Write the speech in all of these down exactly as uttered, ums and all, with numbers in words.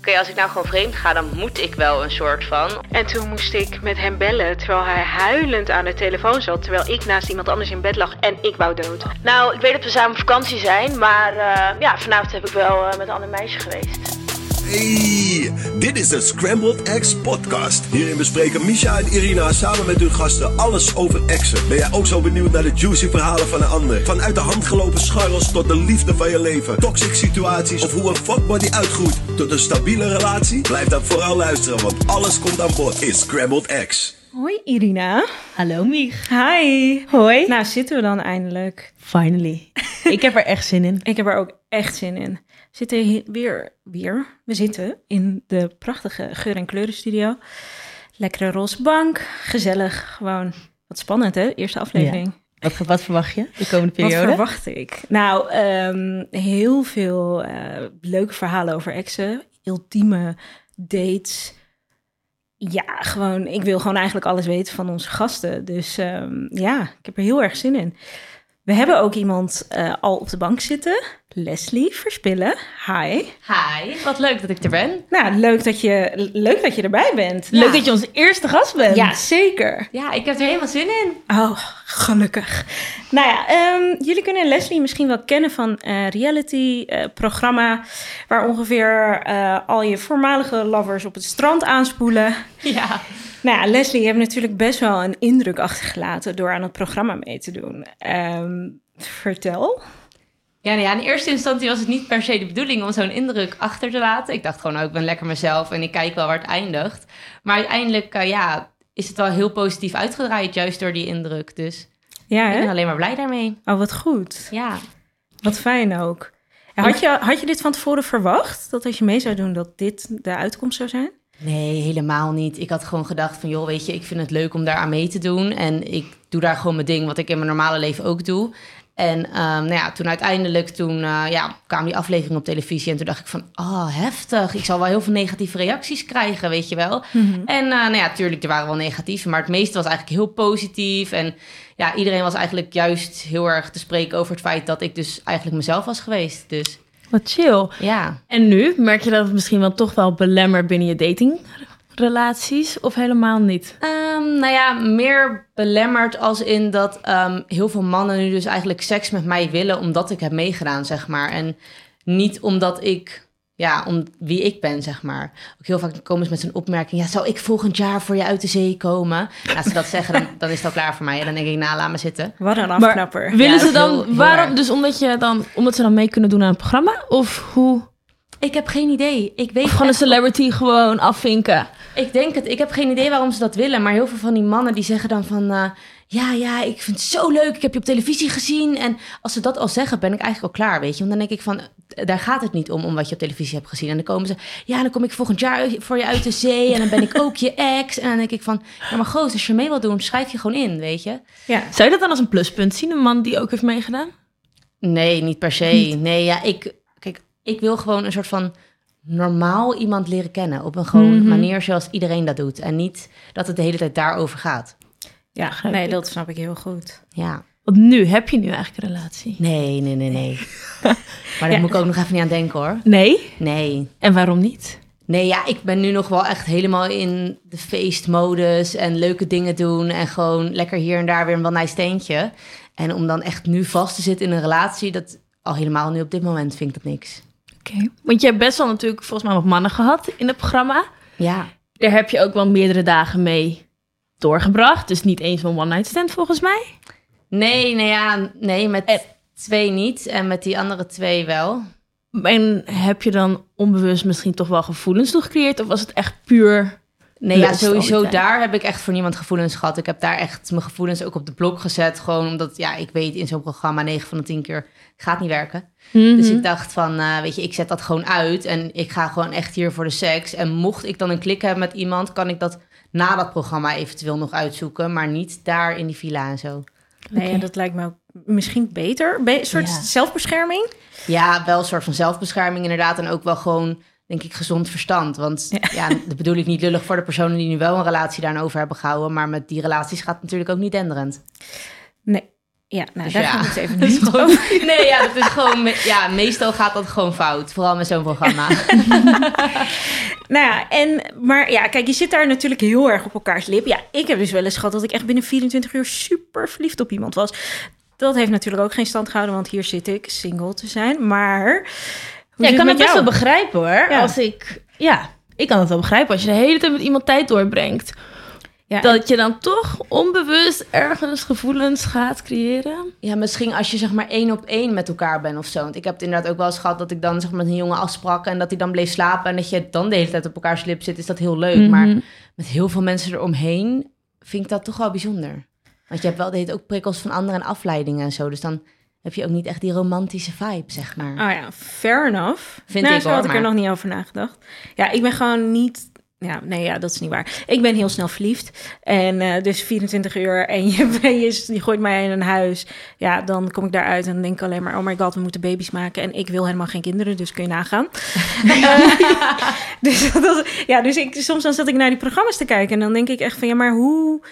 oké, als ik nou gewoon vreemd ga, dan moet ik wel een soort van. En toen moest ik met hem bellen, terwijl hij huilend aan de telefoon zat, terwijl ik naast iemand anders in bed lag en ik wou dood. Nou, ik weet dat we samen op vakantie zijn, maar uh, ja, vanavond heb ik wel uh, met een ander meisje geweest. Hey, dit is de Scrambled Ex podcast. Hierin bespreken Misha en Irina samen met hun gasten alles over exen. Ben jij ook zo benieuwd naar de juicy verhalen van een ander? Vanuit de hand gelopen scharrels tot de liefde van je leven. Toxic situaties of hoe een fuckbody uitgroeit tot een stabiele relatie? Blijf dan vooral luisteren, want alles komt aan bod in Scrambled Ex. Hoi Irina. Hallo Mich. Hi. Hoi. Nou, zitten we dan eindelijk. Finally. Ik heb er echt zin in. Ik heb er ook echt zin in. We zitten weer, weer, we zitten in de prachtige geur- en kleurenstudio. Lekkere roze bank, gezellig, gewoon wat spannend hè, eerste aflevering. Ja. Wat, wat verwacht je de komende periode? Wat verwacht ik? Nou, um, heel veel uh, leuke verhalen over exen, ultieme dates. Ja, gewoon, ik wil gewoon eigenlijk alles weten van onze gasten. Dus um, ja, ik heb er heel erg zin in. We hebben ook iemand uh, al op de bank zitten. Lesley Versprille. Hi. Hi. Wat leuk dat ik er ben. Nou, leuk dat je, leuk dat je erbij bent. Ja. Leuk dat je onze eerste gast bent. Ja, zeker. Ja, ik heb er helemaal zin in. Oh, gelukkig. Nou ja, um, jullie kunnen Lesley misschien wel kennen van uh, reality uh, programma waar ongeveer uh, al je voormalige lovers op het strand aanspoelen. Ja. Nou ja, Lesley, je hebt natuurlijk best wel een indruk achtergelaten door aan het programma mee te doen. Um, vertel. Ja, nou ja, in eerste instantie was het niet per se de bedoeling om zo'n indruk achter te laten. Ik dacht gewoon, oh, ik ben lekker mezelf en ik kijk wel waar het eindigt. Maar uiteindelijk uh, ja, is het wel heel positief uitgedraaid, juist door die indruk. Dus ja, hè? Ik ben alleen maar blij daarmee. Oh, wat goed. Ja. Wat fijn ook. Had je, had je dit van tevoren verwacht, dat als je mee zou doen, dat dit de uitkomst zou zijn? Nee, helemaal niet. Ik had gewoon gedacht van, joh, weet je, ik vind het leuk om daar aan mee te doen. En ik doe daar gewoon mijn ding, wat ik in mijn normale leven ook doe. En um, nou ja, toen uiteindelijk, toen uh, ja, kwam die aflevering op televisie. En toen dacht ik van, oh, heftig. Ik zal wel heel veel negatieve reacties krijgen, weet je wel. Mm-hmm. En uh, nou ja, natuurlijk, er waren wel negatieve. Maar het meeste was eigenlijk heel positief. En ja, iedereen was eigenlijk juist heel erg te spreken over het feit dat ik dus eigenlijk mezelf was geweest. Dus... Wat chill. Ja. En nu merk je dat het misschien wel toch wel belemmert binnen je datingrelaties of helemaal niet? Um, nou ja, meer belemmerd als in dat um, heel veel mannen nu dus eigenlijk seks met mij willen omdat ik heb meegedaan, zeg maar. En niet omdat ik, ja, om wie ik ben, zeg maar. Ook heel vaak komen ze met zo'n opmerking, ja, zou ik volgend jaar voor je uit de zee komen? Nou, als ze dat zeggen, dan, dan is het al klaar voor mij. En dan denk ik, nou, laat maar zitten. Wat een afknapper. Maar willen ja, ze dan, heel, waarom, heel dus omdat, je dan, omdat ze dan mee kunnen doen aan het programma? Of hoe? Ik heb geen idee. Ik weet of gewoon een celebrity op... gewoon afvinken? Ik denk het. Ik heb geen idee waarom ze dat willen. Maar heel veel van die mannen die zeggen dan van... Uh, ja, ja, ik vind het zo leuk. Ik heb je op televisie gezien. En als ze dat al zeggen, ben ik eigenlijk al klaar, weet je. Want dan denk ik van, daar gaat het niet om, om wat je op televisie hebt gezien. En dan komen ze, ja, dan kom ik volgend jaar voor je uit de zee. En dan ben ik ook je ex. En dan denk ik van, ja, maar goos, als je mee wilt doen, schrijf je gewoon in, weet je. Ja. Zou je dat dan als een pluspunt zien, een man die ook heeft meegedaan? Nee, niet per se. Niet. Nee, ja, ik... Kijk, ik wil gewoon een soort van normaal iemand leren kennen. Op een gewoon mm-hmm. manier zoals iedereen dat doet. En niet dat het de hele tijd daarover gaat. Ja, nee, dat snap ik heel goed. Ja. Want nu heb je nu eigenlijk een relatie. Nee, nee, nee, nee. Maar daar ja. moet ik ook nog even niet aan denken, hoor. Nee? Nee. En waarom niet? Nee, ja, ik ben nu nog wel echt helemaal in de feestmodus en leuke dingen doen en gewoon lekker hier en daar weer een wanneer steentje. En om dan echt nu vast te zitten in een relatie, dat al helemaal nu op dit moment vind ik dat niks. Oké. Okay. Want je hebt best wel natuurlijk volgens mij wat mannen gehad in het programma. Ja. Daar heb je ook wel meerdere dagen mee doorgebracht, dus niet eens een one-night stand volgens mij? Nee, nou ja, nee, met en, twee niet en met die andere twee wel. En heb je dan onbewust misschien toch wel gevoelens toegecreëerd of was het echt puur... Nee, ja, sowieso daar heb ik echt voor niemand gevoelens gehad. Ik heb daar echt mijn gevoelens ook op de blok gezet. Gewoon omdat, ja, ik weet in zo'n programma negen van de tien keer gaat niet werken. Mm-hmm. Dus ik dacht van, uh, weet je, ik zet dat gewoon uit. En ik ga gewoon echt hier voor de seks. En mocht ik dan een klik hebben met iemand, kan ik dat na dat programma eventueel nog uitzoeken. Maar niet daar in die villa en zo. Nee, okay. Dat lijkt me ook misschien beter. Be- een soort ja. zelfbescherming? Ja, wel een soort van zelfbescherming inderdaad. En ook wel gewoon... denk ik, gezond verstand. Want ja. ja, dat bedoel ik niet lullig voor de personen die nu wel een relatie daarover hebben gehouden. Maar met die relaties gaat het natuurlijk ook niet denderend. Nee, Ja, nou dus daar ja. gaan we het even niet gewoon, over. Nee, ja, dat is gewoon... Ja, meestal gaat dat gewoon fout. Vooral met zo'n programma. Nou ja, en... Maar ja, kijk, je zit daar natuurlijk heel erg op elkaars lip. Ja, ik heb dus wel eens gehad dat ik echt binnen vierentwintig uur super verliefd op iemand was. Dat heeft natuurlijk ook geen stand gehouden, want hier zit ik single te zijn. Maar... Ja, ik kan het best wel begrijpen, hoor. Ja. Als ik... Ja, ik kan het wel begrijpen. Als je de hele tijd met iemand tijd doorbrengt... Ja, dat je dan toch onbewust ergens gevoelens gaat creëren. Ja, misschien als je zeg maar één op één met elkaar bent of zo. Want ik heb het inderdaad ook wel eens gehad dat ik dan zeg maar met een jongen afsprak... en dat hij dan bleef slapen en dat je dan de hele tijd op elkaars lip zit... is dat heel leuk. Mm-hmm. Maar met heel veel mensen eromheen vind ik dat toch wel bijzonder. Want je hebt wel de hele tijd ook prikkels van anderen en afleidingen en zo. Dus dan heb je ook niet echt die romantische vibe, zeg maar. Oh ja, fair enough. Vind nou, ik zo hoor, had maar. Ik er nog niet over nagedacht. Ja, ik ben gewoon niet... Ja, nee, ja, dat is niet waar. Ik ben heel snel verliefd. En uh, dus vierentwintig uur en je, je, je gooit mij in een huis. Ja, dan kom ik daaruit en denk alleen maar... oh my god, we moeten baby's maken. En ik wil helemaal geen kinderen, dus kun je nagaan. uh, dus dat, ja, dus ik, soms dan zat ik naar die programma's te kijken... en dan denk ik echt van, ja, maar hoe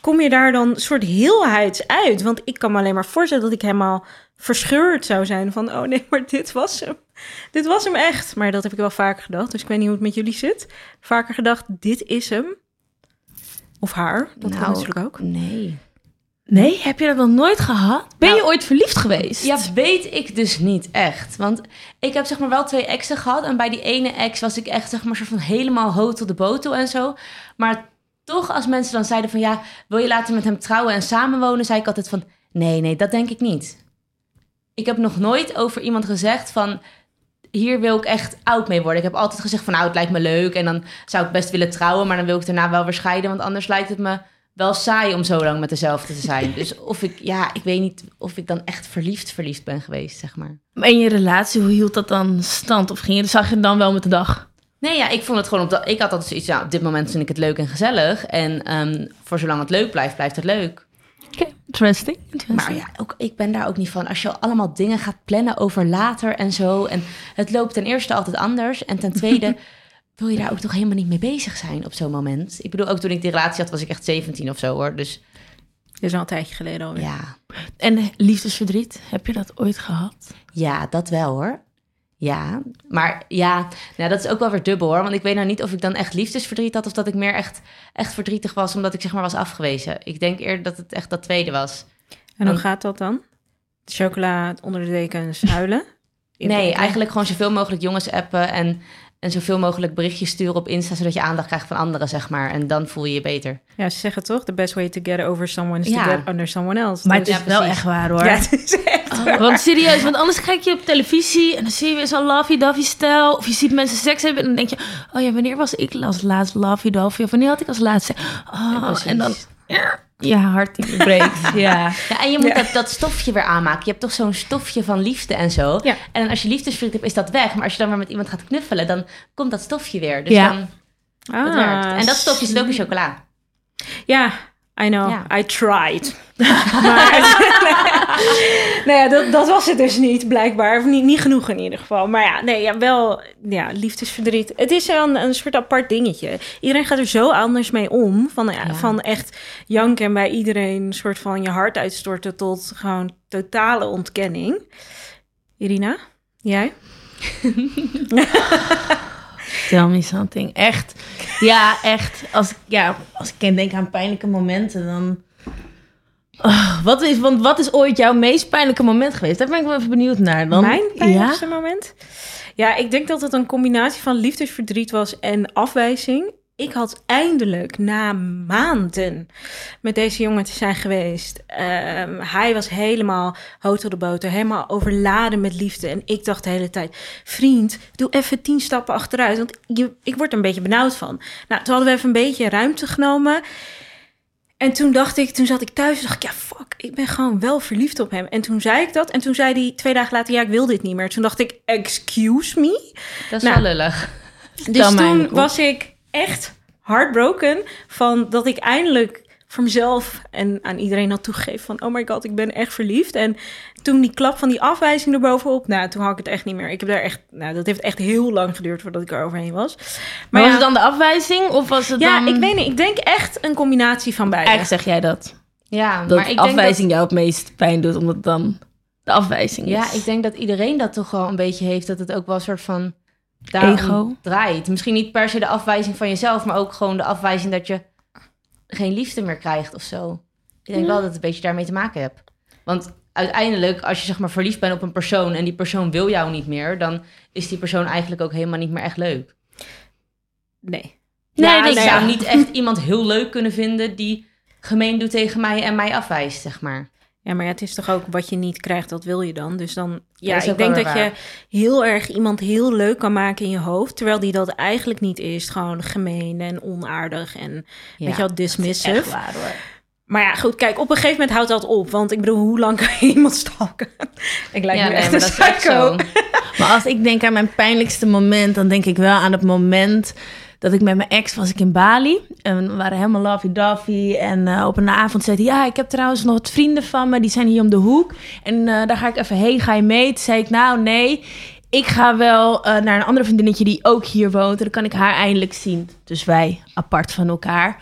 kom je daar dan soort heelheid uit? Want ik kan me alleen maar voorstellen dat ik helemaal verscheurd zou zijn... van, oh nee, maar dit was hem. Dit was hem echt. Maar dat heb ik wel vaker gedacht. Dus ik weet niet hoe het met jullie zit. Vaker gedacht, dit is hem. Of haar. Dat nou, kan natuurlijk ook. Nee. Nee? Heb je dat nog nooit gehad? Ben nou, je ooit verliefd geweest? Ja, weet ik dus niet echt. Want ik heb zeg maar wel twee exen gehad. En bij die ene ex was ik echt zeg maar soort van helemaal hoog tot de botel en zo. Maar toch als mensen dan zeiden van... ja, wil je later met hem trouwen en samenwonen? Zei ik altijd van... nee, nee, dat denk ik niet. Ik heb nog nooit over iemand gezegd van... hier wil ik echt oud mee worden. Ik heb altijd gezegd van nou, het lijkt me leuk... en dan zou ik best willen trouwen... maar dan wil ik daarna wel weer scheiden... want anders lijkt het me wel saai om zo lang met dezelfde te zijn. Dus of ik, ja, ik weet niet of ik dan echt verliefd verliefd ben geweest, zeg maar. Maar in je relatie, hoe hield dat dan stand? Of ging je, zag je het dan wel met de dag? Nee, ja, ik vond het gewoon... op dat, ik had altijd zoiets, nou, op dit moment vind ik het leuk en gezellig... en um, voor zolang het leuk blijft, blijft het leuk. Oké, okay, interesting, interesting. Maar ja, ook, ik ben daar ook niet van. Als je allemaal dingen gaat plannen over later en zo... en het loopt ten eerste altijd anders... en ten tweede wil je daar ook toch helemaal niet mee bezig zijn op zo'n moment. Ik bedoel, ook toen ik die relatie had, was ik echt zeventien of zo, hoor. Dus dat is al een tijdje geleden alweer. Ja. En liefdesverdriet, heb je dat ooit gehad? Ja, dat wel, hoor. Ja, maar ja, nou, dat is ook wel weer dubbel, hoor. Want ik weet nou niet of ik dan echt liefdesverdriet had... of dat ik meer echt, echt verdrietig was omdat ik zeg maar was afgewezen. Ik denk eerder dat het echt dat tweede was. En hoe en... gaat dat dan? Chocola onder de dekens huilen? Nee, de eigenlijk gewoon zoveel mogelijk jongens appen... en, en zoveel mogelijk berichtjes sturen op Insta... zodat je aandacht krijgt van anderen, zeg maar. En dan voel je je beter. Ja, ze zeggen toch? The best way to get over someone is ja. to get under someone else. Maar dus, het is ja, wel echt waar, hoor. Ja, het is echt. Oh, want serieus, want anders kijk je op televisie... en dan zie je weer zo'n lovey-dovey-stijl... of je ziet mensen seks hebben en dan denk je... oh ja, wanneer was ik als laatst lovey-dovey... of wanneer had ik als laatste... Oh, en dan... ja, hart in de breekt. ja. ja, en je moet ja. dat, dat stofje weer aanmaken. Je hebt toch zo'n stofje van liefde en zo. Ja. En als je liefdesverdriet hebt, is dat weg. Maar als je dan maar met iemand gaat knuffelen... dan komt dat stofje weer. Dus ja. dan... Ah, dat werkt. En dat stofje zit ook in chocola. Ja, I know. Ja. I tried. maar, nou ja, dat, dat was het dus niet, blijkbaar. Of niet, niet genoeg in ieder geval. Maar ja, nee, ja, wel ja, liefdesverdriet. Het is een, een soort apart dingetje. Iedereen gaat er zo anders mee om. Van, ja. van echt janken en bij iedereen een soort van je hart uitstorten... tot gewoon totale ontkenning. Irina, jij? Tell me something. Echt. Ja, echt. Als, ja, als ik denk aan pijnlijke momenten, dan... Oh, wat is, want wat is ooit jouw meest pijnlijke moment geweest? Daar ben ik wel even benieuwd naar. Dan. Mijn pijnlijkste ja? moment? Ja, ik denk dat het een combinatie van liefdesverdriet was en afwijzing. Ik had eindelijk na maanden met deze jongen te zijn geweest. Um, hij was helemaal hoog tot de boter, helemaal overladen met liefde. En ik dacht de hele tijd, vriend, doe even tien stappen achteruit. Want je, ik word er een beetje benauwd van. Nou, toen hadden we even een beetje ruimte genomen... En toen dacht ik, toen zat ik thuis en dacht ik, ja, fuck, ik ben gewoon wel verliefd op hem. En toen zei ik dat en toen zei hij twee dagen later, ja, ik wil dit niet meer. Toen dacht ik, excuse me? Dat is nou, wel lullig. Dus dan toen was ik echt heartbroken van dat ik eindelijk voor mezelf en aan iedereen had toegegeven van, oh my god, ik ben echt verliefd. En toen die klap van die afwijzing erbovenop, nou, toen had ik het echt niet meer. Ik heb daar echt, nou, dat heeft echt heel lang geduurd voordat ik er overheen was. Maar, maar was ja, het dan de afwijzing of was het ja, dan... Ja, ik weet niet, ik denk echt een combinatie van beide. Eigenlijk zeg jij dat. Ja, dat maar ik afwijzing denk dat... jou het meest pijn doet, omdat dan de afwijzing is. Ja, ik denk dat iedereen dat toch wel een beetje heeft, dat het ook wel een soort van ego draait. Misschien niet per se de afwijzing van jezelf, maar ook gewoon de afwijzing dat je geen liefde meer krijgt of zo. Ik denk ja. wel dat het een beetje daarmee te maken hebt. Want uiteindelijk, als je zeg maar verliefd bent op een persoon en die persoon wil jou niet meer, dan is die persoon eigenlijk ook helemaal niet meer echt leuk. Nee. Nee, ja, ik nee, zou ja. niet echt iemand heel leuk kunnen vinden die gemeen doet tegen mij en mij afwijst, zeg maar. Ja, maar ja, het is toch ook wat je niet krijgt, dat wil je dan. Dus dan, ja, ik denk dat je heel erg iemand heel leuk kan maken in je hoofd, terwijl die dat eigenlijk niet is. Gewoon gemeen en onaardig en ja, weet je wel, dismissive. Dat is echt waar, hoor. Maar ja, goed, kijk, op een gegeven moment houdt dat op. Want ik bedoel, hoe lang kan je iemand stalken? Ik lijk ja, me nee, echt een psycho. Maar als ik denk aan mijn pijnlijkste moment, dan denk ik wel aan het moment dat ik met mijn ex was ik in Bali. En we waren helemaal lovey-dovey. En uh, op een avond zei hij, ja, ik heb trouwens nog wat vrienden van me. Die zijn hier om de hoek. En uh, daar ga ik even heen. Ga je mee? Toen zei ik, nou, nee. Ik ga wel uh, naar een andere vriendinnetje die ook hier woont. En dan kan ik haar eindelijk zien. Dus wij apart van elkaar.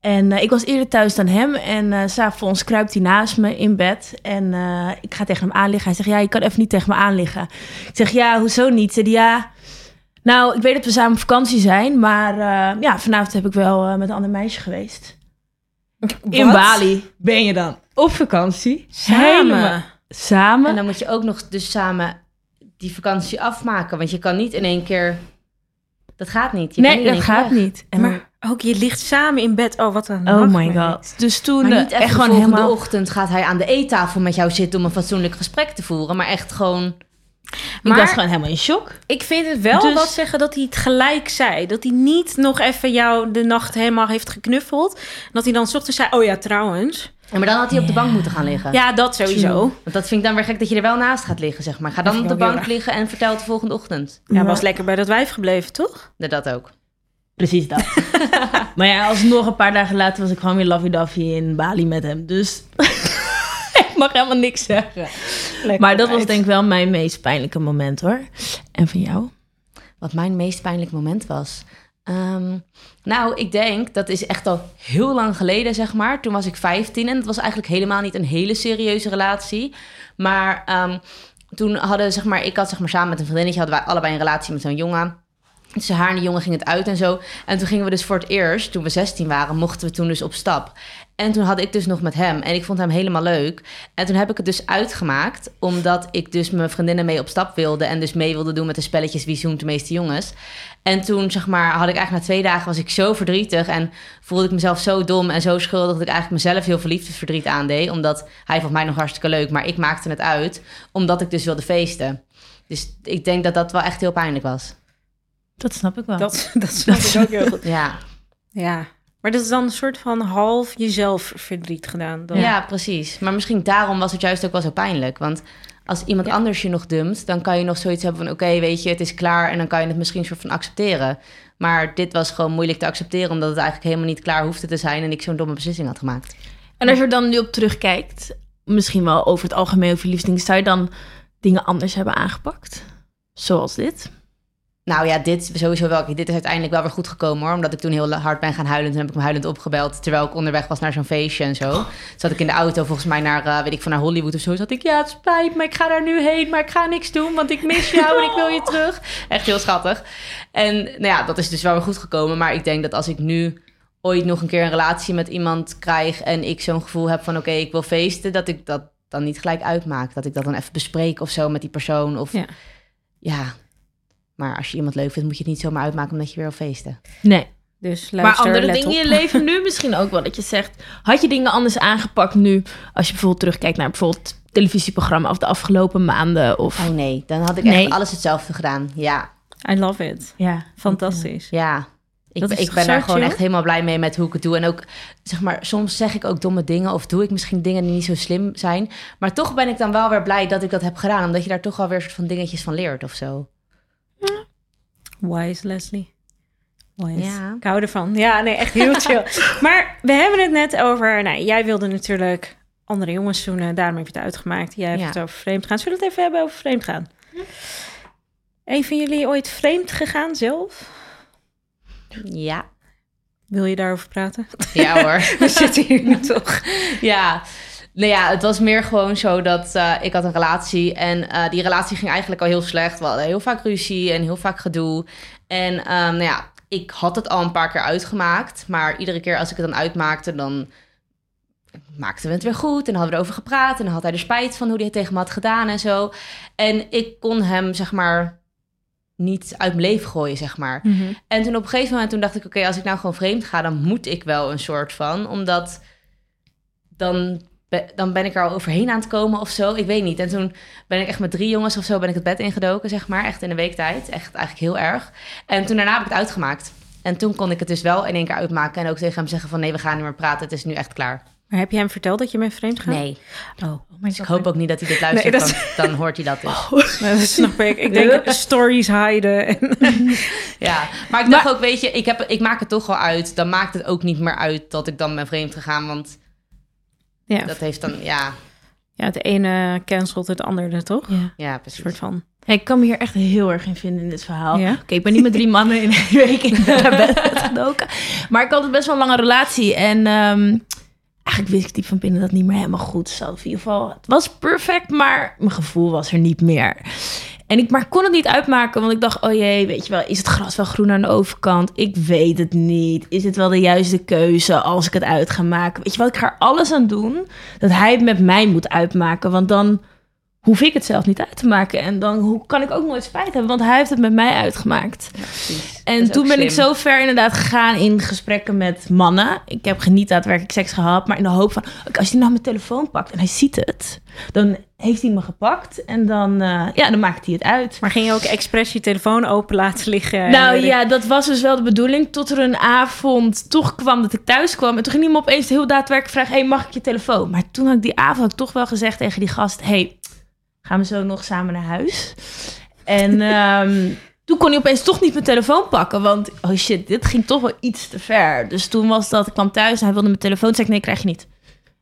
En uh, ik was eerder thuis dan hem. En uh, s'avonds kruipt hij naast me in bed. En uh, ik ga tegen hem aanliggen. Hij zegt, ja, je kan even niet tegen me aanliggen. Ik zeg, ja, hoezo niet? Zei hij, ja... Nou, ik weet dat we samen op vakantie zijn, maar uh, ja, vanavond heb ik wel uh, met een ander meisje geweest. Wat? In Bali ben je dan op vakantie. Samen. Helemaal. Samen. En dan moet je ook nog dus samen die vakantie afmaken, want je kan niet in één keer... Dat gaat niet. Je nee, dat gaat weg. niet. En maar ook, je ligt samen in bed. Oh, wat een... Oh my god. Niet. Dus toen... Maar niet echt, echt gewoon helemaal... de ochtend gaat hij aan de eettafel met jou zitten om een fatsoenlijk gesprek te voeren, maar echt gewoon... Maar ik was gewoon helemaal in shock. Ik vind het wel dus... wat zeggen dat hij het gelijk zei. Dat hij niet nog even jou de nacht helemaal heeft geknuffeld. Dat hij dan 's ochtends zei, oh ja, trouwens. Ja, maar dan had hij op de bank moeten gaan liggen. Ja, dat sowieso. True. Want dat vind ik dan weer gek dat je er wel naast gaat liggen, zeg maar. Ga dan op de bank liggen en vertel het de volgende ochtend. Ja, was lekker bij dat wijf gebleven, toch? Ja, dat ook. Precies dat. Maar ja, alsnog een paar dagen later was ik gewoon weer lovey-dovey in Bali met hem. Dus... Ik mag helemaal niks zeggen. Lekker maar dat uit. was denk ik wel mijn meest pijnlijke moment, hoor. En van jou? Wat mijn meest pijnlijk moment was? Um, nou, ik denk, dat is echt al heel lang geleden, zeg maar. Toen was ik vijftien en dat was eigenlijk helemaal niet een hele serieuze relatie. Maar um, toen hadden, zeg maar, ik had zeg maar samen met een vriendinnetje... hadden wij allebei een relatie met zo'n jongen. Tussen haar en die jongen ging het uit en zo. En toen gingen we dus voor het eerst, toen we zestien waren, mochten we toen dus op stap. En toen had ik dus nog met hem. En ik vond hem helemaal leuk. En toen heb ik het dus uitgemaakt. Omdat ik dus mijn vriendinnen mee op stap wilde. En dus mee wilde doen met de spelletjes wie zoent de meeste jongens. En toen, zeg maar, had ik eigenlijk na twee dagen was ik zo verdrietig. En voelde ik mezelf zo dom en zo schuldig. Dat ik eigenlijk mezelf heel veel liefdesverdriet aandeed. Omdat hij vond mij nog hartstikke leuk. Maar ik maakte het uit. Omdat ik dus wilde feesten. Dus ik denk dat dat wel echt heel pijnlijk was. Dat snap ik wel. Dat, dat snap dat ik ook heel goed. Ja. Ja. Maar dat is dan een soort van half jezelf verdriet gedaan. Dan. Ja, precies. Maar misschien daarom was het juist ook wel zo pijnlijk. Want als iemand ja. anders je nog dumpt, dan kan je nog zoiets hebben van... oké, okay, weet je, het is klaar en dan kan je het misschien soort van accepteren. Maar dit was gewoon moeilijk te accepteren... omdat het eigenlijk helemaal niet klaar hoefde te zijn... en ik zo'n domme beslissing had gemaakt. En als je er dan nu op terugkijkt... misschien wel over het algemeen over liefdingen... zou je dan dingen anders hebben aangepakt? Zoals dit... Nou ja, dit sowieso wel. Dit is uiteindelijk wel weer goed gekomen, hoor. Omdat ik toen heel hard ben gaan huilen. Toen heb ik hem huilend opgebeld. Terwijl ik onderweg was naar zo'n feestje en zo. Zat ik in de auto volgens mij naar, uh, weet ik, van naar Hollywood of zo. Zat ik, ja, het spijt me. Ik ga daar nu heen. Maar ik ga niks doen, want ik mis jou en ik wil je terug. Echt heel schattig. En nou ja, dat is dus wel weer goed gekomen. Maar ik denk dat als ik nu ooit nog een keer een relatie met iemand krijg... en ik zo'n gevoel heb van, oké, okay, ik wil feesten... dat ik dat dan niet gelijk uitmaak. Dat ik dat dan even bespreek of zo met die persoon. Of ja... ja. Maar als je iemand leuk vindt, moet je het niet zomaar uitmaken... omdat je weer wil feesten. Nee. Dus luister, maar andere dingen op. In je leven nu misschien ook wel. Dat je zegt, had je dingen anders aangepakt nu... als je bijvoorbeeld terugkijkt naar bijvoorbeeld televisieprogramma... of de afgelopen maanden? Of... Oh nee, dan had ik nee. echt alles hetzelfde gedaan. Ja. I love it. Ja. Fantastisch. Ja. Ik, ik ben search, daar gewoon echt helemaal blij mee met hoe ik het doe. En ook, zeg maar, soms zeg ik ook domme dingen... of doe ik misschien dingen die niet zo slim zijn. Maar toch ben ik dan wel weer blij dat ik dat heb gedaan... omdat je daar toch alweer soort van dingetjes van leert of zo. Wise, Lesley. Wise. Ja. Ik hou ervan. Ja, nee, echt heel chill. Maar we hebben het net over... Nou, jij wilde natuurlijk andere jongens zoenen. Daarom heb je het uitgemaakt. Jij hebt ja. het over vreemd gaan. Zullen we het even hebben over vreemd gaan? Hm. Een van jullie ooit vreemd gegaan zelf? Ja. Wil je daarover praten? Ja hoor. We zitten hier nu toch. Ja. Nou ja, het was meer gewoon zo dat uh, ik had een relatie. En uh, die relatie ging eigenlijk al heel slecht. We hadden heel vaak ruzie en heel vaak gedoe. En um, nou ja, ik had het al een paar keer uitgemaakt. Maar iedere keer als ik het dan uitmaakte, dan maakten we het weer goed. En hadden we erover gepraat. En dan had hij er spijt van hoe hij het tegen me had gedaan en zo. En ik kon hem, zeg maar, niet uit mijn leven gooien, zeg maar. Mm-hmm. En toen op een gegeven moment toen dacht ik, oké, okay, als ik nou gewoon vreemd ga, dan moet ik wel een soort van. Omdat dan, be- dan ben ik er al overheen aan het komen of zo. Ik weet niet. En toen ben ik echt met drie jongens of zo ben ik het bed ingedoken, zeg maar. Echt in een week tijd. Echt eigenlijk heel erg. En toen daarna heb ik het uitgemaakt. En toen kon ik het dus wel in één keer uitmaken. En ook tegen hem zeggen van, nee, we gaan niet meer praten. Het is nu echt klaar. Maar heb je hem verteld dat je met vreemd gaat? Nee. Oh, oh my dus ik hoop ook niet dat hij dit luistert, nee, dat... want dan hoort hij dat dus. Oh, dat snap ik. Ik denk, stories hiden. En... ja, maar ik dacht maar... ook, weet je, ik, heb, ik maak het toch wel uit. Dan maakt het ook niet meer uit dat ik dan ben vreemd gegaan, want ja, dat heeft dan, ja... Ja, het ene cancelt het andere, toch? Ja, ja precies. Soort van. Ja, ik kan me hier echt heel erg in vinden in dit verhaal. Ja? Oké, okay, ik ben niet met drie mannen in een week in de bed gedoken. Maar ik had best wel een lange relatie en... Um, eigenlijk wist ik diep van binnen dat niet meer helemaal goed zelf. In ieder geval, het was perfect, maar mijn gevoel was er niet meer. En ik maar kon het niet uitmaken, want ik dacht, oh jee, weet je wel, is het gras wel groen aan de overkant? Ik weet het niet. Is het wel de juiste keuze als ik het uit ga maken? Weet je wel, ik ga er alles aan doen dat hij het met mij moet uitmaken, want dan hoef ik het zelf niet uit te maken. En dan kan ik ook nooit spijt hebben, want hij heeft het met mij uitgemaakt. Ja, en toen ben slim. ik zo ver inderdaad gegaan in gesprekken met mannen. Ik heb niet daadwerkelijk seks gehad, maar in de hoop van... als hij nou mijn telefoon pakt en hij ziet het, dan heeft hij me gepakt. En dan, uh, ja, dan maakt hij het uit. Maar ging je ook expres je telefoon open laten liggen? Nou ja, dat was dus wel de bedoeling. Tot er een avond toch kwam dat ik thuis kwam. En toen ging hij me opeens heel daadwerkelijk vragen... hé, hey, mag ik je telefoon? Maar toen had ik die avond toch wel gezegd tegen die gast... hey, gaan we zo nog samen naar huis? En um, toen kon hij opeens toch niet mijn telefoon pakken. Want, oh shit, dit ging toch wel iets te ver. Dus toen was dat, ik kwam thuis en hij wilde mijn telefoon. Toen zei ik, nee, krijg je niet.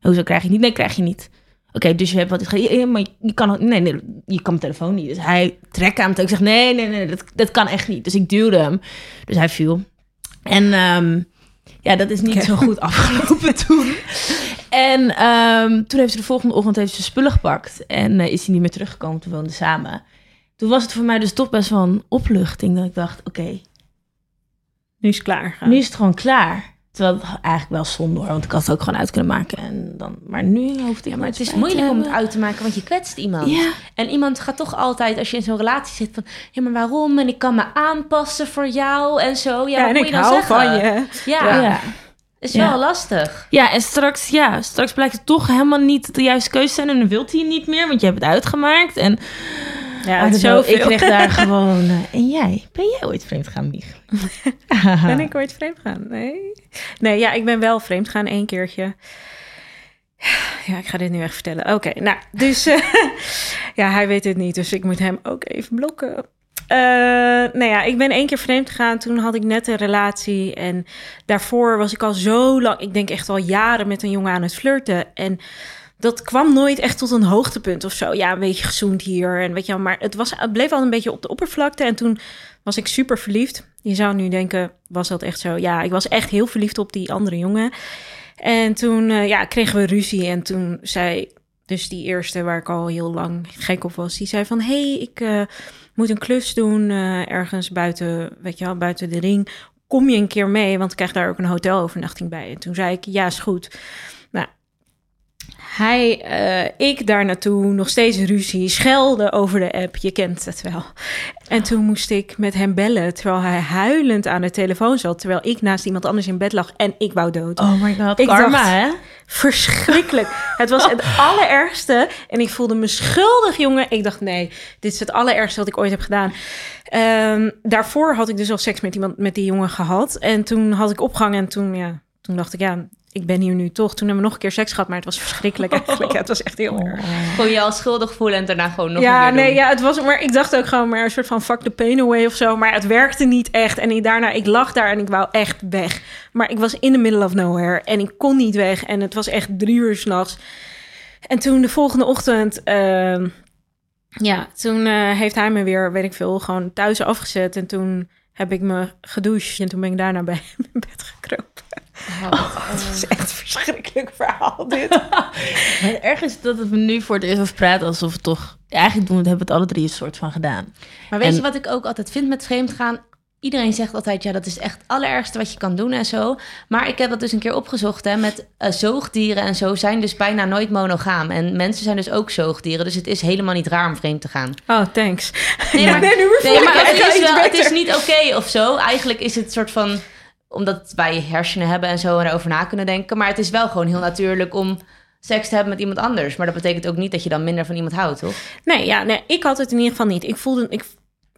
Hoezo krijg je niet? Nee, krijg je niet. Oké, okay, dus je hebt wat... Ja, maar je kan... Nee, nee, je kan mijn telefoon niet. Dus hij trekt aan het. Ik zeg, nee, nee, nee, dat, dat kan echt niet. Dus ik duwde hem. Dus hij viel. En um, ja, dat is niet okay. zo goed afgelopen toen. En um, toen heeft ze de volgende ochtend heeft ze spullen gepakt. En uh, is hij niet meer teruggekomen, toen woonden samen. Toen was het voor mij dus toch best wel een opluchting. Dat ik dacht, oké. Okay, nu is het klaar. Ja. Nu is het gewoon klaar. Terwijl het eigenlijk wel zonde hoor. Want ik had het ook gewoon uit kunnen maken. En dan, maar nu hoeft ik ja, maar het is moeilijk om het uit te maken. Want je kwetst iemand. Ja. En iemand gaat toch altijd, als je in zo'n relatie zit. Van, ja maar waarom? En ik kan me aanpassen voor jou. En zo. Ja, ja en moet ik je dan hou zeggen? Van je. Ja, ja. ja. Is wel ja. lastig. Ja, en straks, ja, straks blijkt het toch helemaal niet de juiste keuze zijn. En dan wilt hij niet meer, want je hebt het uitgemaakt. En ja, het zo ik kreeg daar gewoon... Uh, en jij? Ben jij ooit vreemd gaan, Mieg? Ben ik ooit vreemd gaan? Nee. Nee, ja, ik ben wel vreemd gaan één keertje. Ja, ik ga dit nu echt vertellen. Oké, okay, nou, dus... Uh, ja, hij weet het niet, dus ik moet hem ook even blokken. Uh, nou ja, ik ben één keer vreemd gegaan. Toen had ik net een relatie. En daarvoor was ik al zo lang... Ik denk echt al jaren met een jongen aan het flirten. En dat kwam nooit echt tot een hoogtepunt of zo. Ja, een beetje gezoend hier. En weet je wel, maar het, was, het bleef al een beetje op de oppervlakte. En toen was ik super verliefd. Je zou nu denken, was dat echt zo? Ja, ik was echt heel verliefd op die andere jongen. En toen uh, ja, kregen we ruzie. En toen zei... Dus die eerste waar ik al heel lang gek op was, die zei van... hé, hey, ik uh, moet een klus doen uh, ergens buiten, weet je wel, buiten de ring. Kom je een keer mee, want ik krijg daar ook een hotelovernachting bij. En toen zei ik, ja, is goed. Nou, hij, uh, ik daar naartoe, nog steeds ruzie, schelden over de app. Je kent het wel. En toen moest ik met hem bellen, terwijl hij huilend aan de telefoon zat. Terwijl ik naast iemand anders in bed lag en ik wou dood. Oh my god, ik karma dacht, hè? Verschrikkelijk. Het was het allerergste. En ik voelde me schuldig, jongen. Ik dacht, nee, dit is het allerergste wat ik ooit heb gedaan. Um, daarvoor had ik dus al seks met iemand, met die jongen gehad. En toen had ik opgehangen en toen, ja, toen dacht ik, ja... ik ben hier nu toch. Toen hebben we nog een keer seks gehad, maar het was verschrikkelijk eigenlijk. Ja, het was echt heel erg. Kon je al schuldig voelen en daarna gewoon nog ja, een keer nee, doen. Ja, het was, maar ik dacht ook gewoon maar een soort van fuck the pain away of zo. Maar het werkte niet echt. En ik, daarna, ik lag daar en ik wou echt weg. Maar ik was in the middle of nowhere en ik kon niet weg. En het was echt drie uur 's nachts. En toen de volgende ochtend... Uh, ja, toen uh, heeft hij me weer, weet ik veel, gewoon thuis afgezet. En toen... heb ik me gedoucht en toen ben ik daarna bij mijn bed gekropen. Oh, oh, het is echt een verschrikkelijk verhaal, dit. Het erg is dat het me nu voor het eerst over praat, alsof het toch... Eigenlijk doen we het, hebben we het alle drie een soort van gedaan. Maar weet en... je wat ik ook altijd vind met vreemdgaan? Iedereen zegt altijd, ja, dat is echt het allerergste wat je kan doen en zo. Maar ik heb dat dus een keer opgezocht, hè, met uh, zoogdieren en zo zijn dus bijna nooit monogaam. En mensen zijn dus ook zoogdieren, dus het is helemaal niet raar om vreemd te gaan. Oh, thanks. Nee, maar, nee, nu nee, maar het, is wel, het is niet oké of zo. Eigenlijk is het soort van, omdat wij hersenen hebben en zo en erover na kunnen denken. Maar het is wel gewoon heel natuurlijk om seks te hebben met iemand anders. Maar dat betekent ook niet dat je dan minder van iemand houdt, toch? Nee, ja, nee, ik had het in ieder geval niet. Ik voelde... Ik...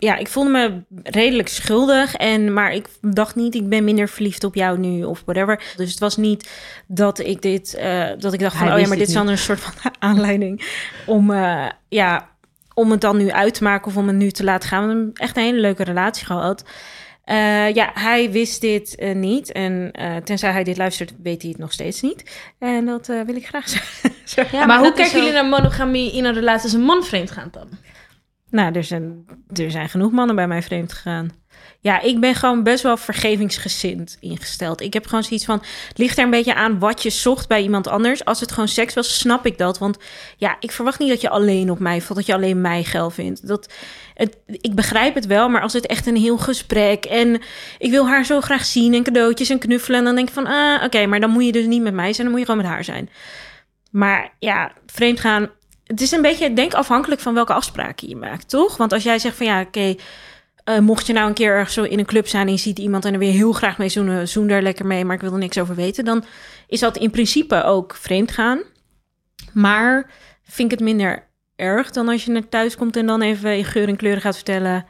Ja, ik voelde me redelijk schuldig. En, maar ik dacht niet, ik ben minder verliefd op jou nu of whatever. Dus het was niet dat ik dit... Uh, dat ik dacht van, oh ja, maar dit is dan een soort van aanleiding om, uh, ja, om het dan nu uit te maken of om het nu te laten gaan. We hebben echt een hele leuke relatie gehad. Uh, ja, hij wist dit uh, niet. En uh, tenzij hij dit luistert, weet hij het nog steeds niet. En dat uh, wil ik graag zeggen. Ja, maar, maar hoe kijken jullie naar monogamie in een relatie als een man vreemd gaat dan? Nou, er zijn, er zijn genoeg mannen bij mij vreemd gegaan. Ja, ik ben gewoon best wel vergevingsgezind ingesteld. Ik heb gewoon zoiets van, het ligt er een beetje aan wat je zocht bij iemand anders. Als het gewoon seks was, snap ik dat. Want ja, ik verwacht niet dat je alleen op mij valt, dat je alleen mij geil vindt. Dat, het, ik begrijp het wel, maar als het echt een heel gesprek... en ik wil haar zo graag zien en cadeautjes en knuffelen... en dan denk ik van, ah, oké, okay, maar dan moet je dus niet met mij zijn... dan moet je gewoon met haar zijn. Maar ja, vreemd gaan... Het is een beetje, denk afhankelijk van welke afspraken je maakt, toch? Want als jij zegt van ja, oké, okay, uh, mocht je nou een keer ergens zo in een club zijn... en je ziet iemand en er weer heel graag mee zoenen... zoen daar lekker mee, maar ik wil er niks over weten... dan is dat in principe ook vreemd gaan. Maar vind ik het minder erg dan als je naar thuis komt... en dan even in geur en kleuren gaat vertellen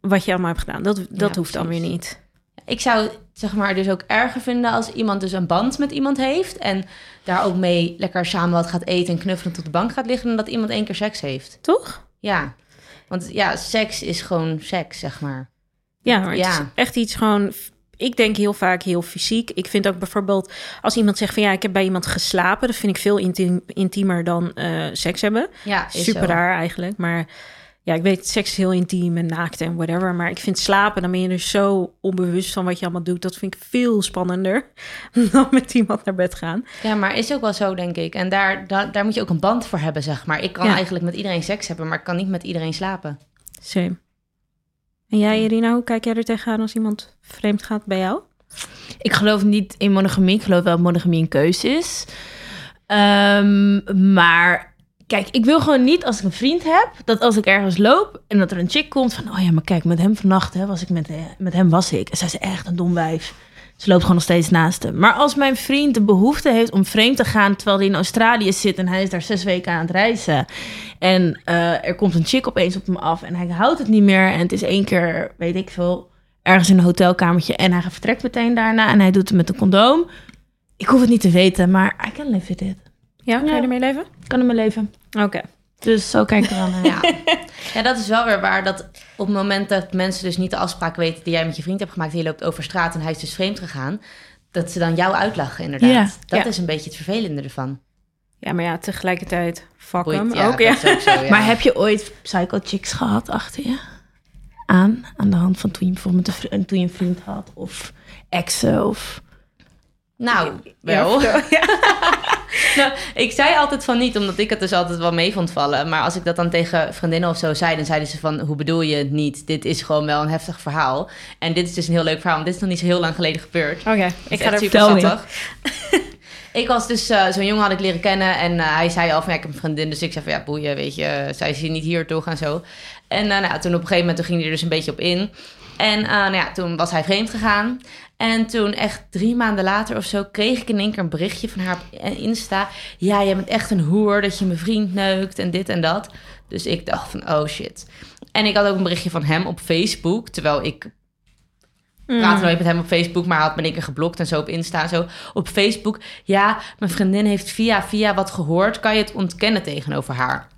wat je allemaal hebt gedaan. Dat, dat ja, hoeft precies. Dan weer niet. Ik zou zeg maar dus ook erger vinden als iemand dus een band met iemand heeft... en daar ook mee lekker samen wat gaat eten en knuffelen tot de bank gaat liggen... en dat iemand één keer seks heeft. Toch? Ja. Want ja, seks is gewoon seks, zeg maar. Ja, maar ja. Het is echt iets gewoon... Ik denk heel vaak heel fysiek. Ik vind ook bijvoorbeeld als iemand zegt van ja, ik heb bij iemand geslapen... dat vind ik veel intiem, intiemer dan uh, seks hebben. Ja, is super zo. Raar eigenlijk, maar... Ja, ik weet, seks is heel intiem en naakt en whatever. Maar ik vind slapen, dan ben je dus zo onbewust van wat je allemaal doet. Dat vind ik veel spannender dan met iemand naar bed gaan. Ja, maar is ook wel zo, denk ik. En daar, daar, daar moet je ook een band voor hebben, zeg maar. Ik kan ja. eigenlijk met iedereen seks hebben, maar ik kan niet met iedereen slapen. Same. En jij, Irina, hoe kijk jij er tegenaan als iemand vreemd gaat bij jou? Ik geloof niet in monogamie. Ik geloof wel dat monogamie een keuze is. Um, maar... Kijk, ik wil gewoon niet als ik een vriend heb... dat als ik ergens loop en dat er een chick komt... van, oh ja, maar kijk, met hem vannacht hè, was ik met, met hem was ik. En zij is echt een dom wijf. Ze loopt gewoon nog steeds naast hem. Maar als mijn vriend de behoefte heeft om vreemd te gaan... terwijl hij in Australië zit en hij is daar zes weken aan het reizen... en uh, er komt een chick opeens op hem af en hij houdt het niet meer... en het is één keer, weet ik veel, ergens in een hotelkamertje... en hij vertrekt meteen daarna en hij doet het met een condoom. Ik hoef het niet te weten, maar I can live with it. Ja, kan je ermee leven? Ik kan ermee leven. Oké. Okay. Dus zo kijk ik eraan. Ja. Ja, dat is wel weer waar. Dat op het moment dat mensen dus niet de afspraak weten... die jij met je vriend hebt gemaakt... die loopt over straat en hij is dus vreemd gegaan... dat ze dan jou uitlachen, inderdaad. Ja. Dat ja. is een beetje het vervelende ervan. Ja, maar ja, tegelijkertijd... fuck hem ja, ook, ja. ook zo, ja. Maar heb je ooit psycho chicks gehad achter je? Aan? Aan de hand van toen je bijvoorbeeld een vriend, toen je een vriend had? Of exen? Of... Nou, wel. Ja, ja. Nou, ik zei altijd van niet, omdat ik het dus altijd wel mee vond vallen. Maar als ik dat dan tegen vriendinnen of zo zei... dan zeiden ze van, hoe bedoel je het niet? Dit is gewoon wel een heftig verhaal. En dit is dus een heel leuk verhaal, want dit is nog niet zo heel lang geleden gebeurd. Oké, okay, ik ga er vertellen. Ik was dus, uh, zo'n jongen had ik leren kennen... en uh, hij zei al van, ja, ik heb een vriendin. Dus ik zei van, ja, boeien, weet je, zij is hier niet hier toch en zo. En uh, nou, toen op een gegeven moment toen ging hij er dus een beetje op in... En uh, nou ja, toen was hij vreemd gegaan. En toen echt drie maanden later of zo... kreeg ik in één keer een berichtje van haar op Insta. Ja, jij bent echt een hoer dat je mijn vriend neukt en dit en dat. Dus ik dacht van, oh shit. En ik had ook een berichtje van hem op Facebook. Terwijl ik mm. praatte nooit met hem op Facebook... maar hij had me in één keer geblokt en zo op Insta en zo. Op Facebook, ja, mijn vriendin heeft via via wat gehoord. Kan je het ontkennen tegenover haar?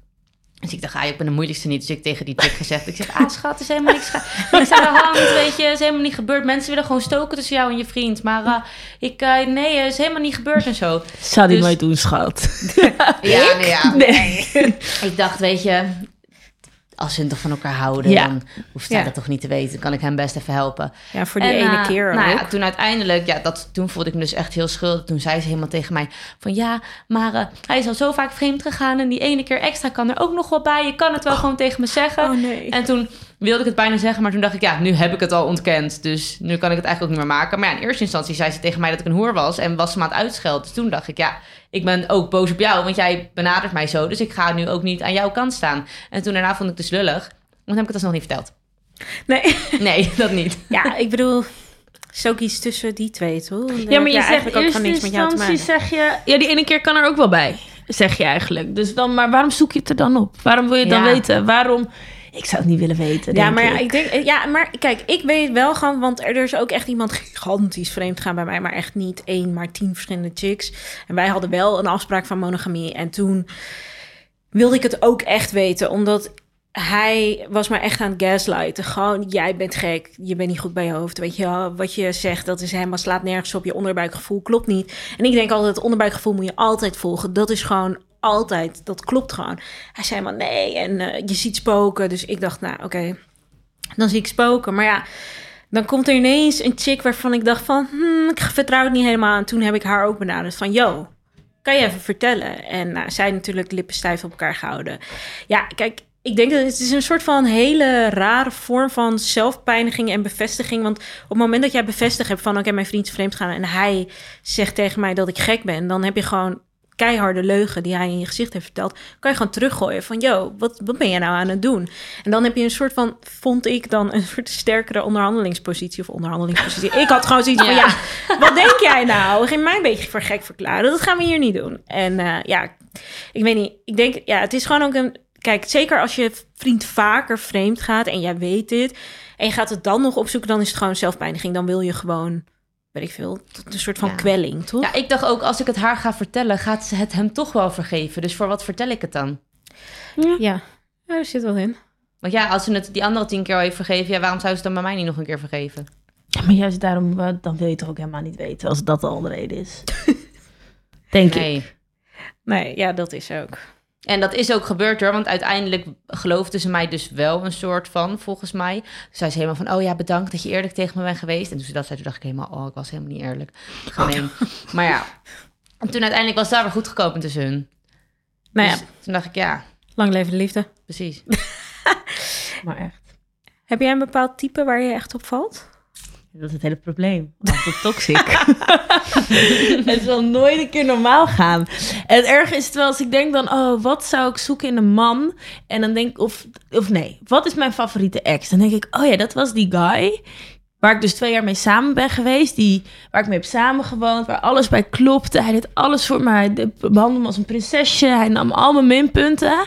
Dus ik dacht, ah, ik ben de moeilijkste niet. Dus ik tegen die chick gezegd. Ik zeg, ah schat, het is helemaal niks. Niks aan de hand, weet je. Het is helemaal niet gebeurd. Mensen willen gewoon stoken tussen jou en je vriend. Maar uh, ik, uh, nee, het is helemaal niet gebeurd en zo. Zou die dus... nooit doen, schat. Ja, nee, ja. Nee. Nee. Ik dacht, weet je... als ze toch van elkaar houden, ja. dan hoeft zij ja. dat toch niet te weten. Dan kan ik hem best even helpen. Ja, voor die en, ene uh, keer nou ook. Ja, toen uiteindelijk, ja, dat, toen voelde ik me dus echt heel schuldig. Toen zei ze helemaal tegen mij van ja, maar uh, hij is al zo vaak vreemd gegaan en die ene keer extra kan er ook nog wel bij. Je kan het wel oh. gewoon tegen me zeggen. Oh, nee. En toen wilde ik het bijna zeggen, maar toen dacht ik ja, nu heb ik het al ontkend. Dus nu kan ik het eigenlijk ook niet meer maken. Maar ja, in eerste instantie zei ze tegen mij dat ik een hoer was en was ze me aan het uitschelden. Dus toen dacht ik ja, ik ben ook boos op jou, want jij benadert mij zo. Dus ik ga nu ook niet aan jouw kant staan. En toen daarna vond ik het dus lullig. Want dan heb ik het alsnog niet verteld. Nee. Nee, dat niet. Ja, ik bedoel, is ook iets tussen die twee, toch? Ja, maar je ja, zegt ook van niks met jou te maken. Zeg je, ja, die ene keer kan er ook wel bij, zeg je eigenlijk. Dus dan, maar waarom zoek je het er dan op? Waarom wil je het ja. dan weten? Waarom? Ik zou het niet willen weten. Ja, denk maar ik. Ja, ik denk, ja, maar kijk, ik weet wel gewoon, want er is ook echt iemand gigantisch vreemd gaan bij mij, maar echt niet één, maar tien verschillende chicks. En wij hadden wel een afspraak van monogamie. En toen wilde ik het ook echt weten, omdat hij was maar echt aan het gaslighten. Gewoon, jij bent gek, je bent niet goed bij je hoofd. Weet je wel, wat je zegt, dat is helemaal slaat nergens op. Je onderbuikgevoel klopt niet. En ik denk altijd, het onderbuikgevoel moet je altijd volgen. Dat is gewoon altijd, dat klopt gewoon. Hij zei maar nee, en uh, je ziet spoken. Dus ik dacht, nou oké, okay, dan zie ik spoken. Maar ja, dan komt er ineens een chick waarvan ik dacht van, hmm, ik vertrouw het niet helemaal. En toen heb ik haar ook benaderd van, yo, kan je even vertellen? En nou, zij natuurlijk lippen stijf op elkaar gehouden. Ja, kijk, ik denk dat het is een soort van hele rare vorm van zelfpijniging en bevestiging. Want op het moment dat jij bevestigd hebt van, oké, okay, mijn vriend is vreemd gaan en hij zegt tegen mij dat ik gek ben, dan heb je gewoon keiharde leugen die hij in je gezicht heeft verteld, kan je gewoon teruggooien van, yo, wat, wat ben je nou aan het doen? En dan heb je een soort van, vond ik dan, een soort sterkere onderhandelingspositie of onderhandelingspositie. Ik had gewoon zoiets ja. van, ja, wat denk jij nou? Geen mij een beetje voor gek verklaren. Dat gaan we hier niet doen. En uh, ja, ik weet niet. Ik denk, ja, het is gewoon ook een, kijk, zeker als je vriend vaker vreemd gaat en jij weet dit, en je gaat het dan nog opzoeken, dan is het gewoon zelfpijniging. Dan wil je gewoon, weet ik veel, een soort van ja. kwelling, toch? Ja, ik dacht ook, als ik het haar ga vertellen, gaat ze het hem toch wel vergeven. Dus voor wat vertel ik het dan? Ja, ja, er zit wel in. Want ja, als ze het die andere tien keer al heeft vergeven, ja, waarom zou ze het dan bij mij niet nog een keer vergeven? Ja, maar juist daarom, dan wil je toch ook helemaal niet weten, als dat al de reden is. Denk nee. ik. Nee, ja, dat is ook. En dat is ook gebeurd hoor, want uiteindelijk geloofde ze mij dus wel een soort van, volgens mij. Toen zei ze helemaal van, oh ja, bedankt dat je eerlijk tegen me bent geweest. En toen ze dat zei, toen dacht ik helemaal, oh, ik was helemaal niet eerlijk. Gemeen. Oh. Maar ja, en toen uiteindelijk was het daar weer goed gekomen tussen hun. Nou ja. Dus toen dacht ik, ja. Lang leven de liefde. Precies. Maar echt. Heb jij een bepaald type waar je echt op valt? Dat is het hele probleem. Altijd toxic. Het zal nooit een keer normaal gaan. En het erg is het wel als ik denk dan, oh, wat zou ik zoeken in een man? En dan denk ik, of, of nee, wat is mijn favoriete ex? Dan denk ik, oh ja, dat was die guy waar ik dus twee jaar mee samen ben geweest. Die, waar ik mee heb samengewoond, waar alles bij klopte. Hij deed alles voor me. Hij behandelde me als een prinsesje. Hij nam al mijn minpunten.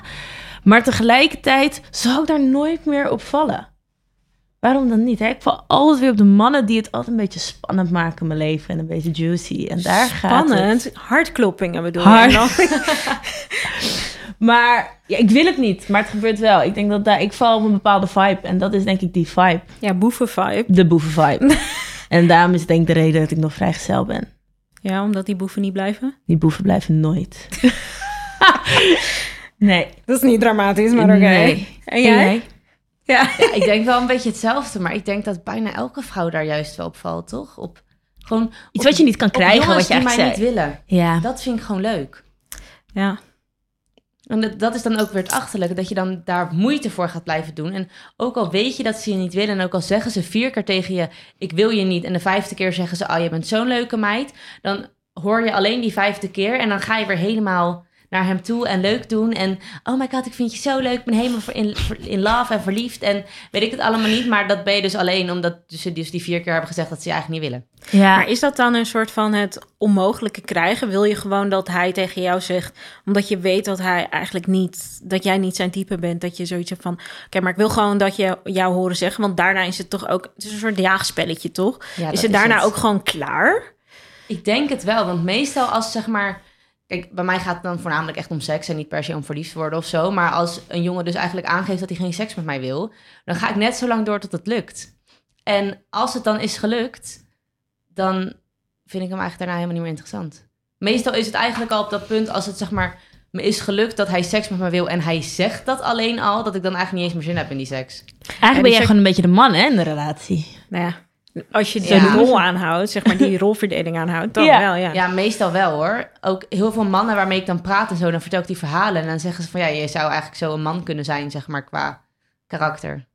Maar tegelijkertijd zou ik daar nooit meer op vallen. Waarom dan niet? Hè? Ik val altijd weer op de mannen die het altijd een beetje spannend maken in mijn leven. En een beetje juicy. En daar spannend. Gaat het. Hartkloppingen bedoel Hart. je. Maar ja, ik wil het niet. Maar het gebeurt wel. Ik denk dat daar, ik val op een bepaalde vibe. En dat is denk ik die vibe. Ja, boeven vibe. De boeven vibe. En daarom is denk ik de reden dat ik nog vrijgezel ben. Ja, omdat die boeven niet blijven? Die boeven blijven nooit. Nee. Dat is niet dramatisch, maar oké. Okay. Nee. En jij? Nee. Ja. Ja, ik denk wel een beetje hetzelfde, maar ik denk dat bijna elke vrouw daar juist wel op valt, toch? Op gewoon iets op, wat je niet kan krijgen, wat je eigenlijk mij zei. Niet willen. Ja. Dat vind ik gewoon leuk. Ja. En dat, dat is dan ook weer het achterlijke, dat je dan daar moeite voor gaat blijven doen. En ook al weet je dat ze je niet willen, en ook al zeggen ze vier keer tegen je, ik wil je niet, en de vijfde keer zeggen ze, oh, je bent zo'n leuke meid, dan hoor je alleen die vijfde keer en dan ga je weer helemaal naar hem toe en leuk doen. En oh my god, ik vind je zo leuk. Ik ben helemaal in, in love en verliefd. En weet ik het allemaal niet. Maar dat ben je dus alleen omdat ze dus die vier keer hebben gezegd dat ze je eigenlijk niet willen. Ja. Maar is dat dan een soort van het onmogelijke krijgen? Wil je gewoon dat hij tegen jou zegt, omdat je weet dat hij eigenlijk niet, dat jij niet zijn type bent, dat je zoiets hebt van, oké, okay, maar ik wil gewoon dat je jou horen zeggen. Want daarna is het toch ook, het is een soort jaagspelletje, toch? Ja, is het is daarna het. ook gewoon klaar? Ik denk het wel. Want meestal als zeg maar, kijk, bij mij gaat het dan voornamelijk echt om seks en niet per se om verliefd worden of zo. Maar als een jongen dus eigenlijk aangeeft dat hij geen seks met mij wil, dan ga ik net zo lang door tot het lukt. En als het dan is gelukt, dan vind ik hem eigenlijk daarna helemaal niet meer interessant. Meestal is het eigenlijk al op dat punt als het zeg maar me is gelukt dat hij seks met me wil en hij zegt dat alleen al, dat ik dan eigenlijk niet eens meer zin heb in die seks. Eigenlijk en ben jij seks... gewoon een beetje de man hè in de relatie. Nou ja. Als je de ja. rol aanhoudt, zeg maar die rolverdeling aanhoudt, dan ja. wel, ja. Ja, meestal wel hoor. Ook heel veel mannen waarmee ik dan praat en zo, dan vertel ik die verhalen. En dan zeggen ze van, ja, je zou eigenlijk zo een man kunnen zijn, zeg maar, qua karakter.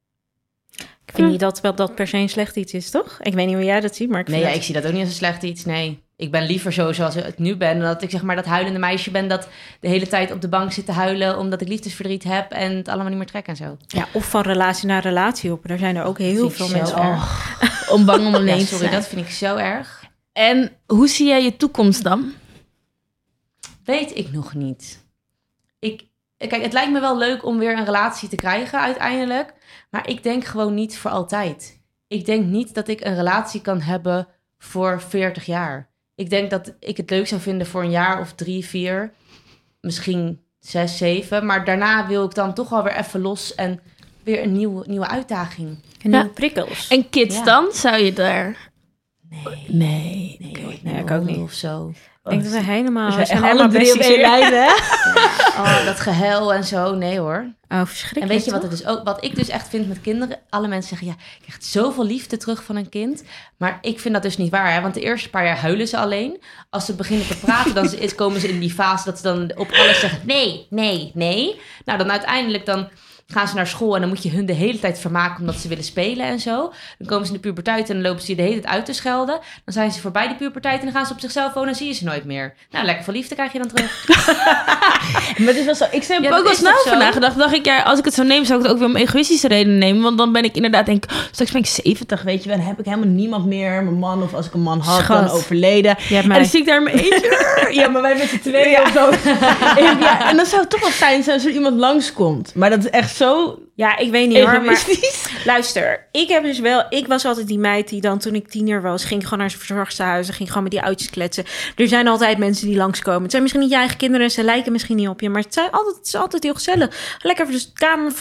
Ik vind hm. niet dat dat per se een slecht iets is, toch? Ik weet niet hoe jij dat ziet, maar ik vind Nee, dat... ja, ik zie dat ook niet als een slecht iets, nee. Ik ben liever zo zoals ik nu ben, dan dat ik zeg maar dat huilende meisje ben dat de hele tijd op de bank zit te huilen omdat ik liefdesverdriet heb en het allemaal niet meer trek en zo. Ja, of van relatie naar relatie op. Daar zijn er ook heel veel mensen erg. Oh, om bang om alleen te ja, sorry, zijn. Dat vind ik zo erg. En hoe zie jij je toekomst dan? Weet ik nog niet. Ik, kijk, het lijkt me wel leuk om weer een relatie te krijgen uiteindelijk, maar ik denk gewoon niet voor altijd. Ik denk niet dat ik een relatie kan hebben voor veertig jaar. Ik denk dat ik het leuk zou vinden voor een jaar of drie, vier. Misschien zes, zeven. Maar daarna wil ik dan toch wel weer even los. En weer een nieuwe, nieuwe uitdaging. En nieuwe ja. prikkels. En kids ja. dan? Zou je daar... Nee. Nee. Nee, okay. nee, nee ik ook niet. Of zo. Ik denk dat we helemaal... We zijn helemaal drie lijnen. Ja. Oh, dat gehuil en zo. Nee hoor. Oh, verschrikkelijk. En weet je wat, het dus ook, wat ik dus echt vind met kinderen? Alle mensen zeggen, ja, je krijgt zoveel liefde terug van een kind. Maar ik vind dat dus niet waar. Hè? Want de eerste paar jaar huilen ze alleen. Als ze beginnen te praten, dan ze, komen ze in die fase dat ze dan op alles zeggen, nee, nee, nee. Nou, dan uiteindelijk dan... gaan ze naar school en dan moet je hun de hele tijd vermaken omdat ze willen spelen en zo. Dan komen ze in de puberteit en dan lopen ze je de hele tijd uit te schelden. Dan zijn ze voorbij de puberteit en dan gaan ze op zichzelf wonen en zie je ze nooit meer. Nou, lekker veel liefde krijg je dan terug. Maar het is wel zo. Ik heb ja, ook wel snel over nagedacht. Dacht ik, ja, als ik het zo neem, zou ik het ook weer om egoïstische redenen nemen. Want dan ben ik inderdaad, denk ik, straks ben ik zeventig, weet je wel. Dan heb ik helemaal niemand meer. Mijn man, of als ik een man had, Schat. dan overleden. En dan zit ik daar in mijn eentje. Ja, maar wij met z'n tweeën ja. of zo. En, ja, en dan zou het toch wel fijn zijn als er iemand langskomt. Maar dat is echt zo... Ja, ik weet niet hoor, maar luister, ik heb dus wel... Ik was altijd die meid die dan, toen ik tiener was... ging gewoon naar zijn verzorgstehuizen, ging gewoon met die oudjes kletsen. Er zijn altijd mensen die langskomen. Het zijn misschien niet je eigen kinderen, ze lijken misschien niet op je... maar het, zijn altijd, het is altijd heel gezellig. Lekker dus kamer,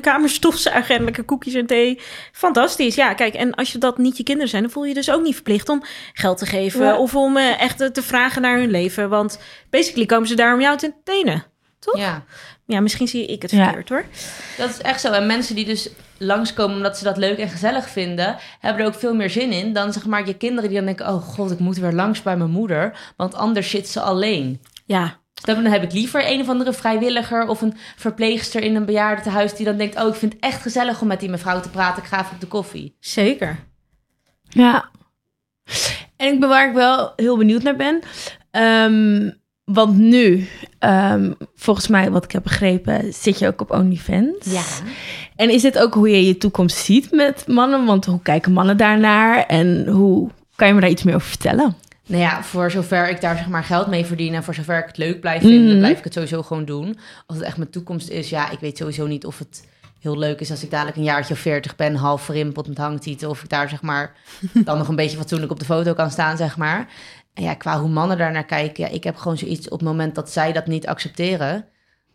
kamer stofzuigen en lekker koekjes en thee. Fantastisch, ja, kijk. En als je dat niet je kinderen zijn... dan voel je dus ook niet verplicht om geld te geven... Ja. of om uh, echt te vragen naar hun leven. Want basically komen ze daar om jou te tenen, toch? Ja. Ja, misschien zie ik het verkeerd ja. hoor. Dat is echt zo. En mensen die dus langskomen omdat ze dat leuk en gezellig vinden... hebben er ook veel meer zin in dan zeg maar je kinderen die dan denken... oh god, ik moet weer langs bij mijn moeder, want anders zit ze alleen. Ja. Dan heb ik liever een of andere vrijwilliger of een verpleegster in een bejaardentehuis... die dan denkt, oh ik vind het echt gezellig om met die mevrouw te praten. Ik ga even op de koffie. Zeker. Ja. En ik ben waar ik wel heel benieuwd naar ben... Um, want nu, um, volgens mij wat ik heb begrepen, zit je ook op OnlyFans. Ja. En is dit ook hoe je je toekomst ziet met mannen? Want hoe kijken mannen daarnaar? En hoe kan je me daar iets meer over vertellen? Nou ja, voor zover ik daar zeg maar geld mee verdien... en voor zover ik het leuk blijf vinden, mm-hmm. blijf ik het sowieso gewoon doen. Als het echt mijn toekomst is, ja, ik weet sowieso niet of het... heel leuk is als ik dadelijk een jaartje of veertig ben... half verrimpeld met hangtieten... of ik daar zeg maar dan nog een beetje fatsoenlijk op de foto kan staan, zeg maar. En ja, qua hoe mannen daarnaar kijken... ja, ik heb gewoon zoiets op het moment dat zij dat niet accepteren...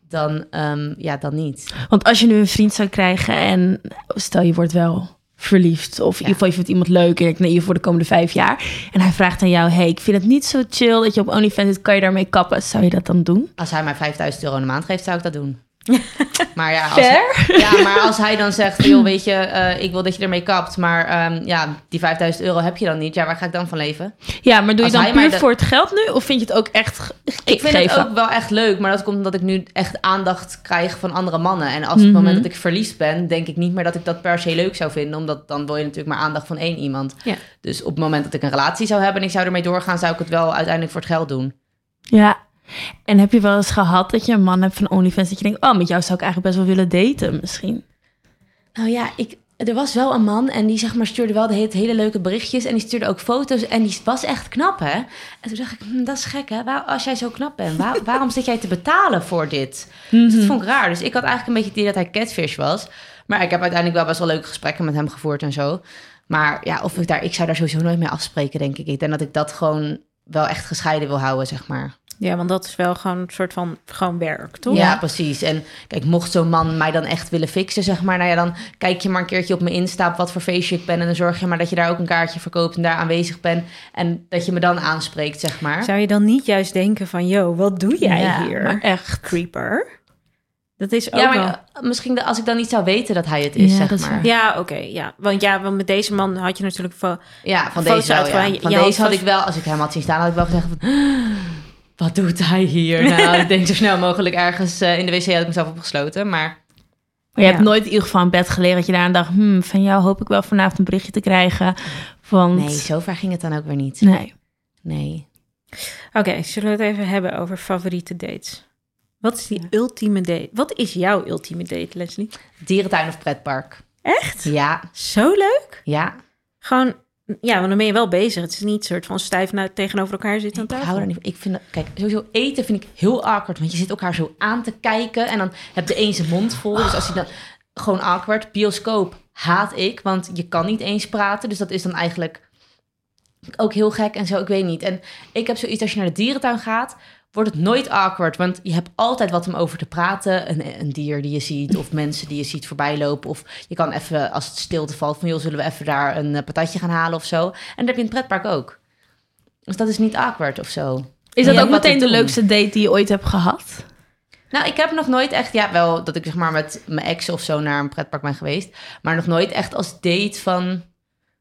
dan, um, ja, dan niet. Want als je nu een vriend zou krijgen... en stel je wordt wel verliefd... of ja. in ieder geval je vindt iemand leuk... en ik neem je voor de komende vijf jaar... en hij vraagt aan jou... hey, ik vind het niet zo chill dat je op OnlyFans zit... kan je daarmee kappen? Zou je dat dan doen? Als hij mij vijfduizend euro in de maand geeft, zou ik dat doen. Maar ja, als hij, ja, maar als hij dan zegt, joh, weet je, uh, ik wil dat je ermee kapt, maar um, ja, die vijfduizend euro heb je dan niet. Ja, waar ga ik dan van leven? Ja, maar doe je als dan puur de... voor het geld nu? Of vind je het ook echt ge- Ik vind geven? het ook wel echt leuk, maar dat komt omdat ik nu echt aandacht krijg van andere mannen. En als mm-hmm. op het moment dat ik verliefd ben, denk ik niet meer dat ik dat per se leuk zou vinden, omdat dan wil je natuurlijk maar aandacht van één iemand. Ja. Dus op het moment dat ik een relatie zou hebben en ik zou ermee doorgaan, zou ik het wel uiteindelijk voor het geld doen. Ja. En heb je wel eens gehad dat je een man hebt van OnlyFans... dat je denkt, oh, met jou zou ik eigenlijk best wel willen daten misschien? Nou ja, ik, er was wel een man en die zeg maar stuurde wel de hele, hele leuke berichtjes... en die stuurde ook foto's en die was echt knap, hè? En toen dacht ik, hm, dat is gek, hè? Waar, als jij zo knap bent, waar, waarom zit jij te betalen voor dit? Mm-hmm. Dus dat vond ik raar. Dus ik had eigenlijk een beetje het idee dat hij catfish was. Maar ik heb uiteindelijk wel best wel leuke gesprekken met hem gevoerd en zo. Maar ja, of ik, daar, ik zou daar sowieso nooit mee afspreken, denk ik. Ik denk dat ik dat gewoon wel echt gescheiden wil houden, zeg maar. Ja, want dat is wel gewoon een soort van gewoon werk, toch? Ja, precies. En kijk, mocht zo'n man mij dan echt willen fixen, zeg maar... nou ja, dan kijk je maar een keertje op mijn Insta op wat voor feestje ik ben... en dan zorg je maar dat je daar ook een kaartje verkoopt en daar aanwezig bent... en dat je me dan aanspreekt, zeg maar. Zou je dan niet juist denken van... yo, wat doe jij ja, hier? Maar echt. Creeper. Dat is ook ja, maar wel... misschien als ik dan niet zou weten dat hij het is, ja, zeg maar. Is... Ja, oké. Okay, ja. Want ja, want met deze man had je natuurlijk... Vo- ja, van deze wel, ja. Van ja, deze had ik wel... Als ik hem had zien staan, had ik wel gezegd van... wat doet hij hier? Nou, ik denk zo snel mogelijk ergens uh, in de wc had ik mezelf opgesloten, maar... Maar je ja. hebt nooit in ieder geval in bed gelegen dat je daar aan dacht... Hmm, van jou hoop ik wel vanavond een berichtje te krijgen, want... Nee, zo ver ging het dan ook weer niet. Nee. Nee. Oké, okay, zullen we het even hebben over favoriete dates? Wat is die ja. ultieme date? Wat is jouw ultieme date, Lesley? Dierentuin of pretpark. Echt? Ja. Zo leuk? Ja. Gewoon... Ja, want dan ben je wel bezig. Het is niet een soort van stijf nou, tegenover elkaar zitten aan tafel. Ik hou daar niet van. Ik vind dat, kijk, sowieso eten vind ik heel awkward. Want je zit elkaar zo aan te kijken. En dan heb de een zijn mond vol. Dus als je dan gewoon awkward. Bioscoop haat ik. Want je kan niet eens praten. Dus dat is dan eigenlijk ook heel gek en zo. Ik weet niet. En ik heb zoiets als je naar de dierentuin gaat... wordt het nooit awkward, want je hebt altijd wat om over te praten. Een, een dier die je ziet of mensen die je ziet voorbij lopen. Of je kan even, als het stilte valt, van joh, zullen we even daar een patatje gaan halen of zo. En dat heb je in het pretpark ook. Dus dat is niet awkward of zo. Is dat ook meteen de leukste date die je ooit hebt gehad? Nou, ik heb nog nooit echt, ja, wel dat ik zeg maar met mijn ex of zo naar een pretpark ben geweest. Maar nog nooit echt als date van,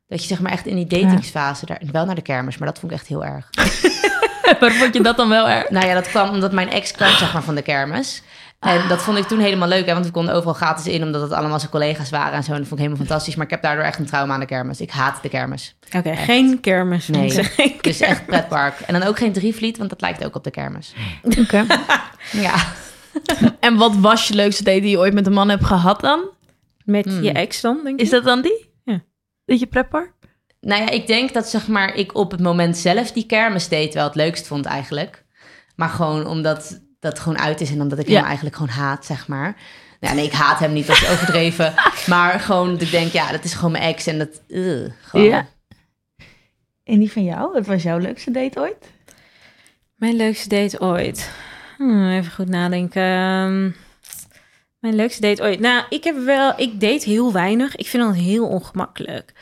dat je zeg maar echt in die datingsfase, daar, wel naar de kermis, maar dat vond ik echt heel erg. Maar vond je dat dan wel erg? Nou ja, dat kwam omdat mijn ex kwam zeg maar, van de kermis. En dat vond ik toen helemaal leuk. Hè? Want we konden overal gratis in, omdat het allemaal zijn collega's waren. En zo. En dat vond ik helemaal fantastisch. Maar ik heb daardoor echt een trauma aan de kermis. Ik haat de kermis. Oké, okay, geen kermis. Nee, geen kermis. Dus echt pretpark. En dan ook geen Drievliet, want dat lijkt ook op de kermis. Oké. Okay. Ja. En wat was je leukste date die je ooit met een man hebt gehad dan? Met hmm. je ex dan, denk ik. Is dat dan die? Ja. Dat je pretpark? Nou ja, ik denk dat zeg maar, ik op het moment zelf die kermisdate wel het leukst vond eigenlijk. Maar gewoon omdat dat gewoon uit is en omdat ik ja. hem eigenlijk gewoon haat, zeg maar. Nou, nee, ik haat hem niet, dat is overdreven. Maar gewoon dat ik denk, ja, dat is gewoon mijn ex en dat... Uh, gewoon. Ja. En die van jou? Wat was jouw leukste date ooit? Mijn leukste date ooit? Hmm, even goed nadenken... Mijn leukste date ooit. Nou, ik heb wel... Ik date heel weinig. Ik vind dat heel ongemakkelijk.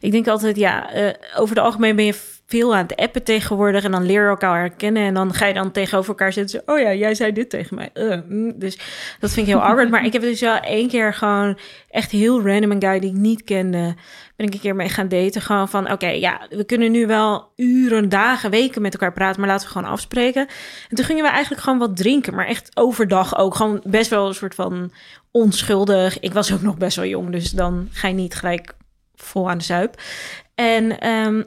Ik denk altijd, ja... Uh, over het algemeen ben je veel aan het appen tegenwoordig... en dan leer je elkaar herkennen... en dan ga je dan tegenover elkaar zitten... Zo, oh ja, jij zei dit tegen mij. Uh, mm, dus dat vind ik heel awkward. Maar ik heb dus wel één keer gewoon... echt heel random een guy die ik niet kende... ben ik een keer mee gaan daten. Gewoon van, oké, okay, ja, we kunnen nu wel uren, dagen, weken met elkaar praten... maar laten we gewoon afspreken. En toen gingen we eigenlijk gewoon wat drinken. Maar echt overdag ook. Gewoon best wel een soort van onschuldig. Ik was ook nog best wel jong, dus dan ga je niet gelijk vol aan de zuip. En um,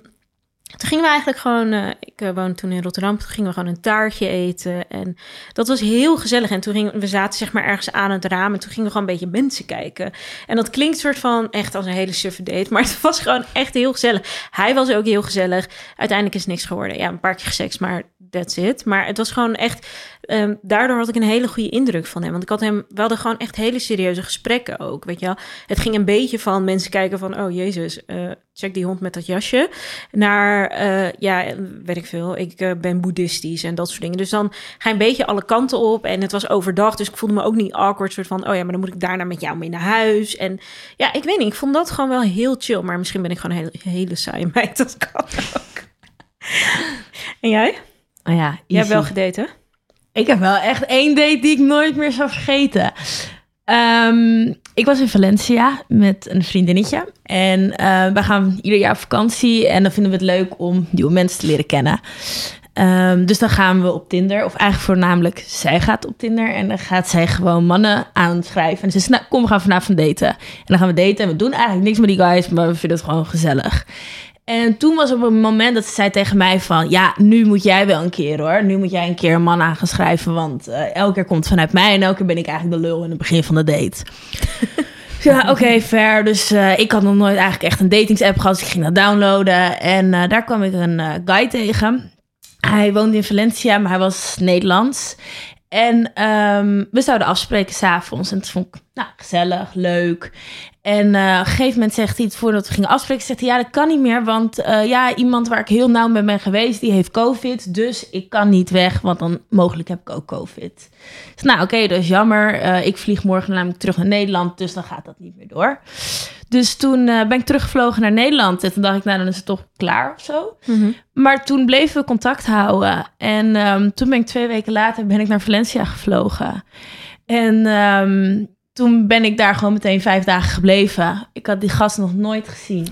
toen gingen we eigenlijk gewoon... Uh, ik uh, woonde toen in Rotterdam. Toen gingen we gewoon een taartje eten. En dat was heel gezellig. En toen gingen we zaten zeg maar ergens aan het raam. En toen gingen we gewoon een beetje mensen kijken. En dat klinkt soort van echt als een hele suffe date. Maar het was gewoon echt heel gezellig. Hij was ook heel gezellig. Uiteindelijk is niks geworden. Ja, een paar keer seks, maar that's it. Maar het was gewoon echt... Um, daardoor had ik een hele goede indruk van hem. Want ik had hem... We hadden gewoon echt hele serieuze gesprekken ook, weet je wel. Het ging een beetje van mensen kijken van... oh, jezus, uh, check die hond met dat jasje. Naar, uh, ja, weet ik veel. Ik uh, ben boeddhistisch en dat soort dingen. Dus dan ga je een beetje alle kanten op. En het was overdag, dus ik voelde me ook niet awkward. Soort van, oh ja, maar dan moet ik daarna met jou mee naar huis. En ja, ik weet niet. Ik vond dat gewoon wel heel chill. Maar misschien ben ik gewoon een hele, hele saaie meid. Dat kan ook. En jij? Oh ja, easy. Jij hebt wel gedate, hè? Ik heb wel echt één date die ik nooit meer zou vergeten. Um, ik was in Valencia met een vriendinnetje. En uh, we gaan ieder jaar op vakantie. En dan vinden we het leuk om nieuwe mensen te leren kennen. Um, dus dan gaan we op Tinder. Of eigenlijk voornamelijk, zij gaat op Tinder. En dan gaat zij gewoon mannen aanschrijven. En ze zegt, nou, kom, we gaan vanavond daten. En dan gaan we daten. En we doen eigenlijk niks met die guys. Maar we vinden het gewoon gezellig. En toen was op een moment dat ze zei tegen mij van... ja, nu moet jij wel een keer hoor. Nu moet jij een keer een man aan gaan schrijven... want uh, elke keer komt het vanuit mij... en elke keer ben ik eigenlijk de lul in het begin van de date. Ja, oké, okay, fair. Dus uh, ik had nog nooit eigenlijk echt een datingsapp gehad... dus ik ging dat downloaden. En uh, daar kwam ik een uh, guy tegen. Hij woonde in Valencia, maar hij was Nederlands... En um, we zouden afspreken 's avonds. En het vond ik nou, gezellig, leuk. En uh, op een gegeven moment zegt hij het voordat we gingen afspreken. Zegt hij, ja, dat kan niet meer. Want uh, ja, iemand waar ik heel nauw mee ben geweest, die heeft COVID. Dus ik kan niet weg, want dan mogelijk heb ik ook COVID. Dus nou, oké, okay, dat is jammer. Uh, ik vlieg morgen namelijk terug naar Nederland. Dus dan gaat dat niet meer door. Dus toen uh, ben ik teruggevlogen naar Nederland. En toen dacht ik, nou, dan is het toch klaar of zo. Mm-hmm. Maar toen bleven we contact houden. En um, toen ben ik twee weken later ben ik naar Valencia gevlogen. En... Um, Toen ben ik daar gewoon meteen vijf dagen gebleven. Ik had die gast nog nooit gezien.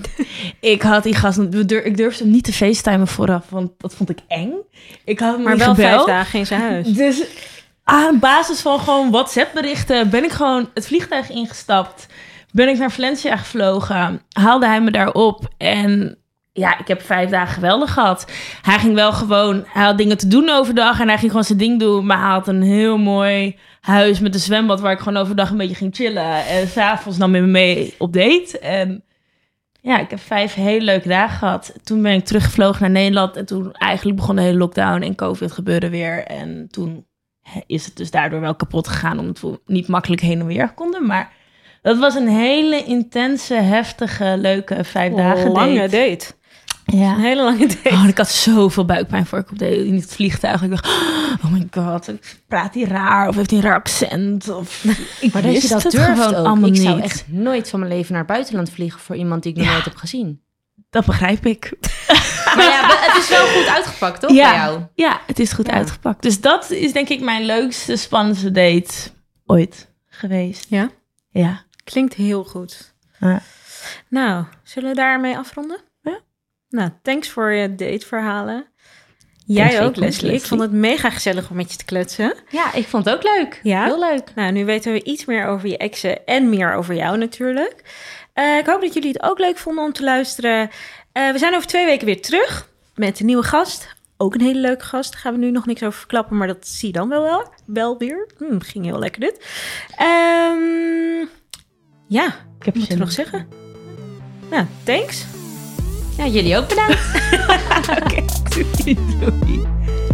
Ik had die gast... Ik durfde hem niet te facetimen vooraf, want dat vond ik eng. Ik had hem maar wel gebeld. Vijf dagen in zijn huis. Dus aan basis van gewoon WhatsApp-berichten ben ik gewoon het vliegtuig ingestapt. Ben ik naar Valencia gevlogen. Haalde hij me daar op en... Ja, ik heb vijf dagen geweldig gehad. Hij ging wel gewoon... Hij had dingen te doen overdag en hij ging gewoon zijn ding doen. Maar hij had een heel mooi huis met een zwembad... waar ik gewoon overdag een beetje ging chillen. En s'avonds nam hij me mee op date. En ja, ik heb vijf hele leuke dagen gehad. Toen ben ik teruggevlogen naar Nederland. En toen eigenlijk begon de hele lockdown en COVID gebeurde weer. En toen is het dus daardoor wel kapot gegaan... omdat we niet makkelijk heen en weer konden, maar... Dat was een hele intense, heftige, leuke vijf dagen date. Lange date. Ja. Een hele lange date. Oh, ik had zoveel buikpijn voor ik op de, in het vliegtuig. Ik dacht, oh my god, praat hij raar of heeft hij een raar accent? Of... Ik maar wist dat je dat durft gewoon ook. Allemaal ik niet. Zou echt nooit van mijn leven naar het buitenland vliegen voor iemand die ik nog ja. nooit heb gezien. Dat begrijp ik. Maar ja, het is wel goed uitgepakt, toch? Ja, bij jou? Ja, het is goed ja. uitgepakt. Dus dat is denk ik mijn leukste, spannendste date ooit geweest. Ja? Ja. Klinkt heel goed. Ja. Nou, zullen we daarmee afronden? Ja. Nou, thanks voor je dateverhalen. Jij thanks ook, Lesley. Ik vond het mega gezellig om met je te kletsen. Ja, ik vond het ook leuk. Ja. Heel leuk. Nou, nu weten we iets meer over je exen en meer over jou natuurlijk. Uh, ik hoop dat jullie het ook leuk vonden om te luisteren. Uh, we zijn over twee weken weer terug met een nieuwe gast. Ook een hele leuke gast. Daar gaan we nu nog niks over verklappen, maar dat zie je dan wel, wel, wel weer. Hm, ging heel lekker dit. Ehm... Um, Ja, ik heb je nog zeggen. Nou, thanks. Ja, jullie ook bedankt. Oké, doei, doei.